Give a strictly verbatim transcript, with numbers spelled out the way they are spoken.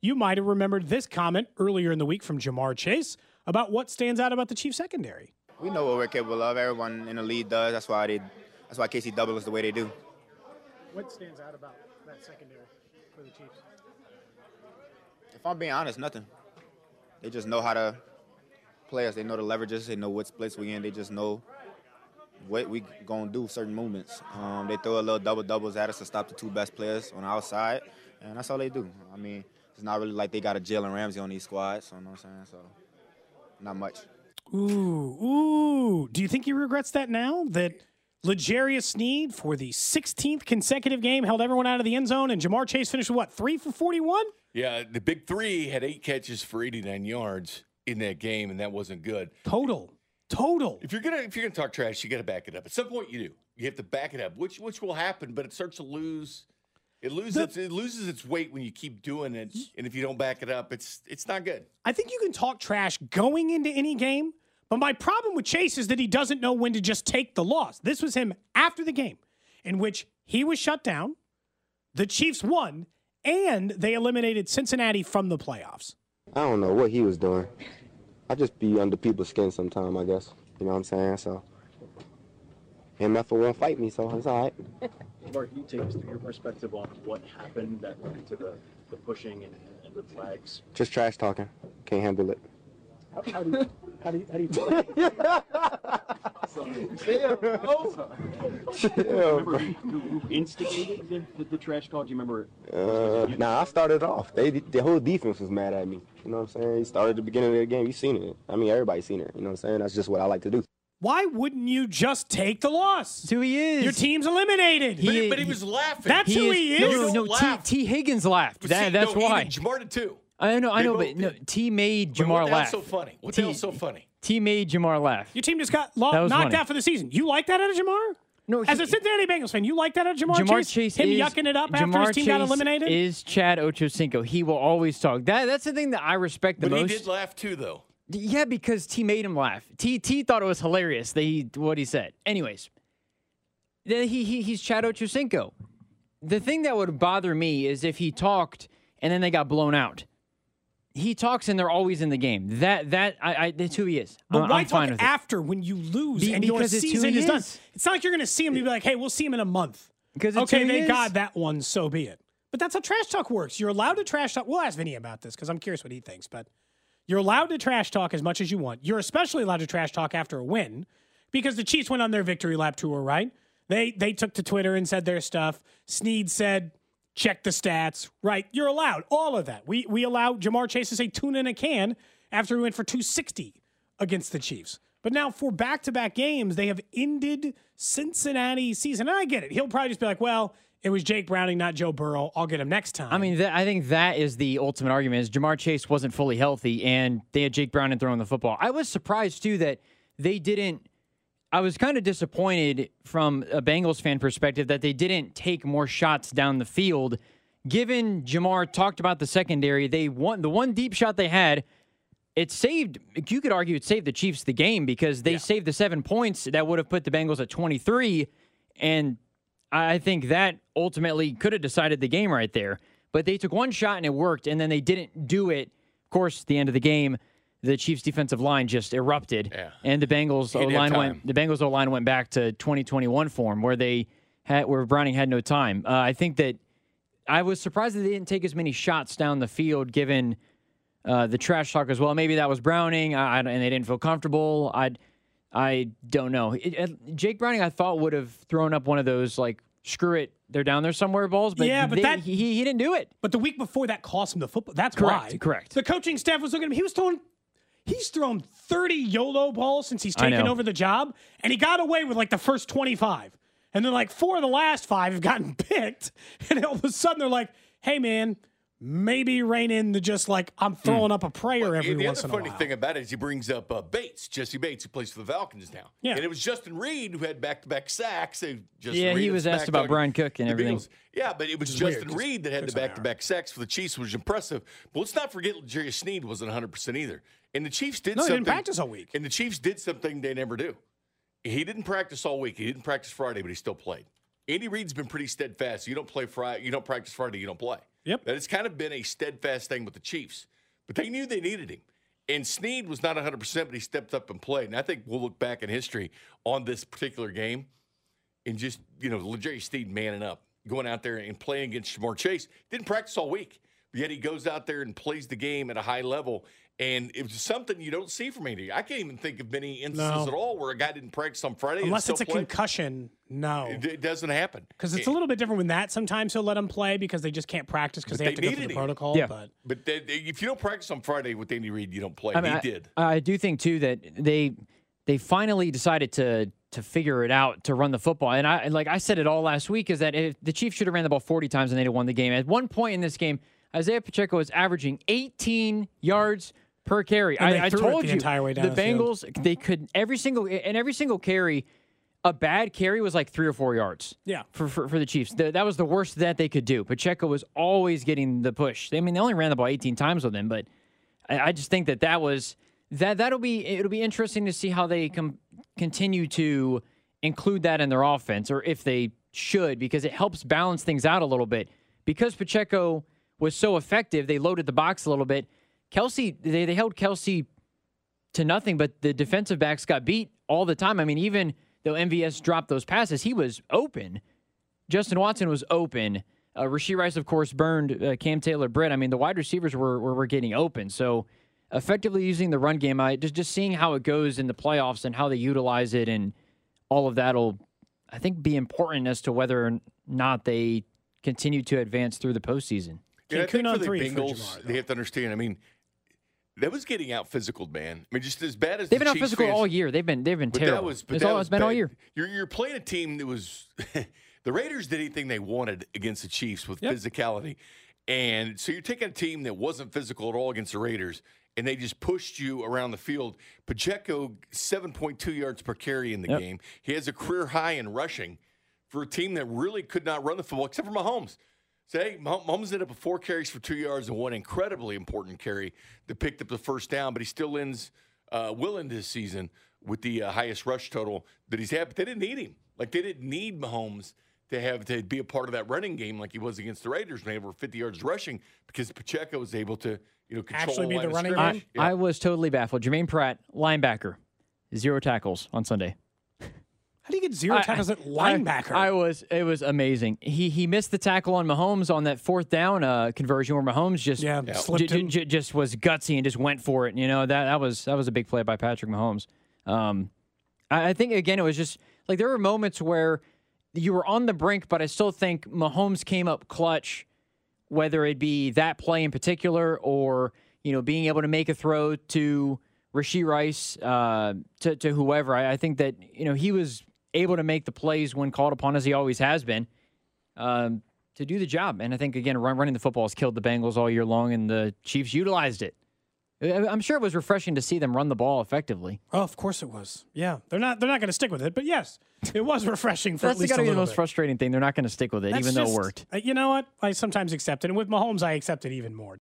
you might have remembered this comment earlier in the week from Ja'Marr Chase about what stands out about the Chiefs secondary. We know what we're capable of. Everyone in the league does. That's why they, that's why K C double is the way they do. What stands out about that secondary for the Chiefs? If I'm being honest, nothing. They just know how to play us. They know the leverages. They know what splits we in. They just know what we gonna do certain movements. Um, they throw a little double doubles at us to stop the two best players on our side, and that's all they do. I mean, it's not really like they got a Jalen Ramsey on these squads. So you know what I'm saying? So not much. Ooh, ooh. Do you think he regrets that now? That L'Jarius Sneed for the sixteenth consecutive game held everyone out of the end zone, and Ja'Marr Chase finished with what, three for forty-one? Yeah, the big three had eight catches for eighty-nine yards in that game, and that wasn't good. Total. Total. If you're gonna if you're gonna talk trash, you gotta back it up. At some point you do. You have to back it up, which which will happen, but it starts to lose it loses the, its, it loses its weight when you keep doing it, and if you don't back it up, it's it's not good. I think you can talk trash going into any game, but my problem with Chase is that he doesn't know when to just take the loss. This was him after the game in which he was shut down, the Chiefs won, and they eliminated Cincinnati from the playoffs. I don't know what he was doing. I just be under people's skin sometime, I guess. You know what I'm saying? So, and nothing won't fight me, so it's all right. Mark, can you take us through your perspective on what happened that led to the, the pushing and, and the flags? Just trash talking. Can't handle it. How, how do you how do you, how do you play? Sorry. Chill, bro. Chill, do you remember who, who instigated the, the, the trash talk? Do you remember? Uh, nah, I started off. They the whole defense was mad at me. You know what I'm saying? He started at the beginning of the game. You seen it. I mean, everybody's seen it. You know what I'm saying? That's just what I like to do. Why wouldn't you just take the loss? That's who he is. Your team's eliminated. He, but, he, but he was laughing. That's he who is, he is. No, no, no T, T. Higgins laughed. That, see, that's no, why. Ja'Marr did too. I know, I know, but no, T made Ja'Marr laugh. So funny. What's so funny? T made Ja'Marr laugh. Your team just got knocked funny. out for the season. You like that out of Ja'Marr? No. As he, a Cincinnati Bengals fan, you like that out of Ja'Marr, Ja'Marr Chase? Chase him is, yucking it up Ja'Marr after his team Chase got eliminated. Is Chad Ochocinco? He will always talk. That that's the thing that I respect the but most. But he did laugh too, though. Yeah, because T made him laugh. T T thought it was hilarious. That he, what he said. Anyways, then he he he's Chad Ochocinco. The thing that would bother me is if he talked and then they got blown out. He talks, and they're always in the game. That that I, I that's who he is. But I'm, why I'm talk fine with after it. When you lose Be, and your season is, is done? It's not like you're going to see him. You'll be like, hey, we'll see him in a month. Because okay, thank is. God that one. So be it. But that's how trash talk works. You're allowed to trash talk. We'll ask Vinny about this because I'm curious what he thinks. But you're allowed to trash talk as much as you want. You're especially allowed to trash talk after a win because the Chiefs went on their victory lap tour, right? They they took to Twitter and said their stuff. Sneed said, check the stats, right? You're allowed all of that. We we allow Ja'Marr Chase to say tune in a can after we went for two sixty against the Chiefs. But now for back-to-back games, they have ended Cincinnati's season. And I get it. He'll probably just be like, well, it was Jake Browning, not Joe Burrow. I'll get him next time. I mean, th- I think that is the ultimate argument is Ja'Marr Chase wasn't fully healthy, and they had Jake Browning throwing the football. I was surprised, too, that they didn't I was kind of disappointed from a Bengals fan perspective that they didn't take more shots down the field. Given Ja'Marr talked about the secondary, they won the one deep shot they had. It saved, you could argue it saved the Chiefs the game because they yeah. saved the seven points that would have put the Bengals at twenty-three. And I think that ultimately could have decided the game right there. But they took one shot and it worked, and then they didn't do it. Of course, at the end of the game, the Chiefs' defensive line just erupted, yeah. and the Bengals' O line went. The Bengals' O line went back to twenty twenty-one form, where they had, where Browning had no time. Uh, I think that I was surprised that they didn't take as many shots down the field, given uh, the trash talk as well. Maybe that was Browning, I, and they didn't feel comfortable. I, I don't know. It, it, Jake Browning, I thought would have thrown up one of those like screw it, they're down there somewhere balls, but, yeah, but they, that, he he didn't do it. But the week before that cost him the football. That's correct. Why. Correct. The coaching staff was looking at him. He was throwing. He's thrown thirty YOLO balls since he's taken over the job, and he got away with like the first twenty-five. And then like four of the last five have gotten picked, and all of a sudden they're like, hey, man, maybe rein in the just like I'm throwing mm. up a prayer well, every once in a while. The other funny thing about it is he brings up uh, Bates, Jesse Bates, who plays for the Falcons now. Yeah. And it was Justin Reid who had back-to-back sacks. And Justin yeah, Reid he was asked about Brian Cook and everything. Beatles. Yeah, but it was Justin weird. Reid that had the back-to-back sacks for the Chiefs, which was impressive. But let's not forget L'Jarius Sneed wasn't one hundred percent either. And the Chiefs did no, something. No, they didn't practice all week. And the Chiefs did something they never do. He didn't practice all week. He didn't practice Friday, but he still played. Andy Reid's been pretty steadfast. You don't play Friday. You don't practice Friday. You don't play. Yep. That it's kind of been a steadfast thing with the Chiefs. But they knew they needed him. And Sneed was not one hundred percent, but he stepped up and played. And I think we'll look back in history on this particular game and just, you know, L'Jarius Sneed manning up, going out there and playing against Ja'Marr Chase. Didn't practice all week, but yet he goes out there and plays the game at a high level. And it was something you don't see from Andy. I can't even think of many instances no. at all where a guy didn't practice on Friday. Unless it's a played. concussion, no. It, it doesn't happen. Because it's it, a little bit different with that. Sometimes he'll let them play because they just can't practice because they, they have to go through the protocol. Yeah. But, but they, they, if you don't practice on Friday with Andy Reid, you don't play. I mean, he I, did. I do think, too, that they they finally decided to to figure it out, to run the football. And, I like I said it all last week, is that if the Chiefs should have ran the ball forty times and they'd have won the game. At one point in this game, Isaiah Pacheco was averaging eighteen yards per carry. I, I told the you, entire way down the, the Bengals, field. They could every single and every single carry, a bad carry was like three or four yards. Yeah, for for, for the Chiefs, the, that was the worst that they could do. Pacheco was always getting the push. I mean, they only ran the ball eighteen times with him, but I, I just think that that was that. That'll be it'll be interesting to see how they com- continue to include that in their offense, or if they should, because it helps balance things out a little bit. Because Pacheco was so effective, they loaded the box a little bit. Kelsey, they, they held Kelsey to nothing, but the defensive backs got beat all the time. I mean, even though M V S dropped those passes, he was open. Justin Watson was open. Uh, Rasheed Rice, of course, burned uh, Cam Taylor-Britt. I mean, the wide receivers were, were were getting open. So effectively using the run game, I just, just seeing how it goes in the playoffs and how they utilize it and all of that will, I think, be important as to whether or not they continue to advance through the postseason. Yeah, I think for the Bengals, they have to understand, I mean, that was getting out physical, man. I mean, just as bad as they've been out physical all year. They've been they've been terrible. That was, but that was been all year. You're you're playing a team that was the Raiders did anything they wanted against the Chiefs with yep. physicality, and so you're taking a team that wasn't physical at all against the Raiders, and they just pushed you around the field. Pacheco, seven point two yards per carry in the yep. game. He has a career high in rushing for a team that really could not run the football except for Mahomes. Say, Mahomes ended up with four carries for two yards and one incredibly important carry that picked up the first down, but he still ends, uh, will end his season with the uh, highest rush total that he's had. But they didn't need him. Like, they didn't need Mahomes to have to be a part of that running game like he was against the Raiders when they were fifty yards rushing, because Pacheco was able to, you know, control actually be the running game. Yeah. I was totally baffled. Jermaine Pratt, linebacker, zero tackles on Sunday. How do you get zero I, tackles at linebacker? I, I was, it was amazing. He he missed the tackle on Mahomes on that fourth down uh, conversion where Mahomes just yeah, yeah. Slipped j- j- just was gutsy and just went for it. You know that that was that was a big play by Patrick Mahomes. Um, I, I think again it was just like there were moments where you were on the brink, but I still think Mahomes came up clutch, whether it be that play in particular or you know being able to make a throw to Rasheed Rice uh, to to whoever. I, I think that you know he was able to make the plays when called upon, as he always has been, um, to do the job. And I think, again, run, running the football has killed the Bengals all year long, and the Chiefs utilized it. I'm sure it was refreshing to see them run the ball effectively. Oh, of course it was. Yeah, they're not they're not going to stick with it, but yes, it was refreshing for at least a little bit. That's got to be the most frustrating thing. They're not going to stick with it, even though it worked. You know what? I sometimes accept it, and with Mahomes, I accept it even more.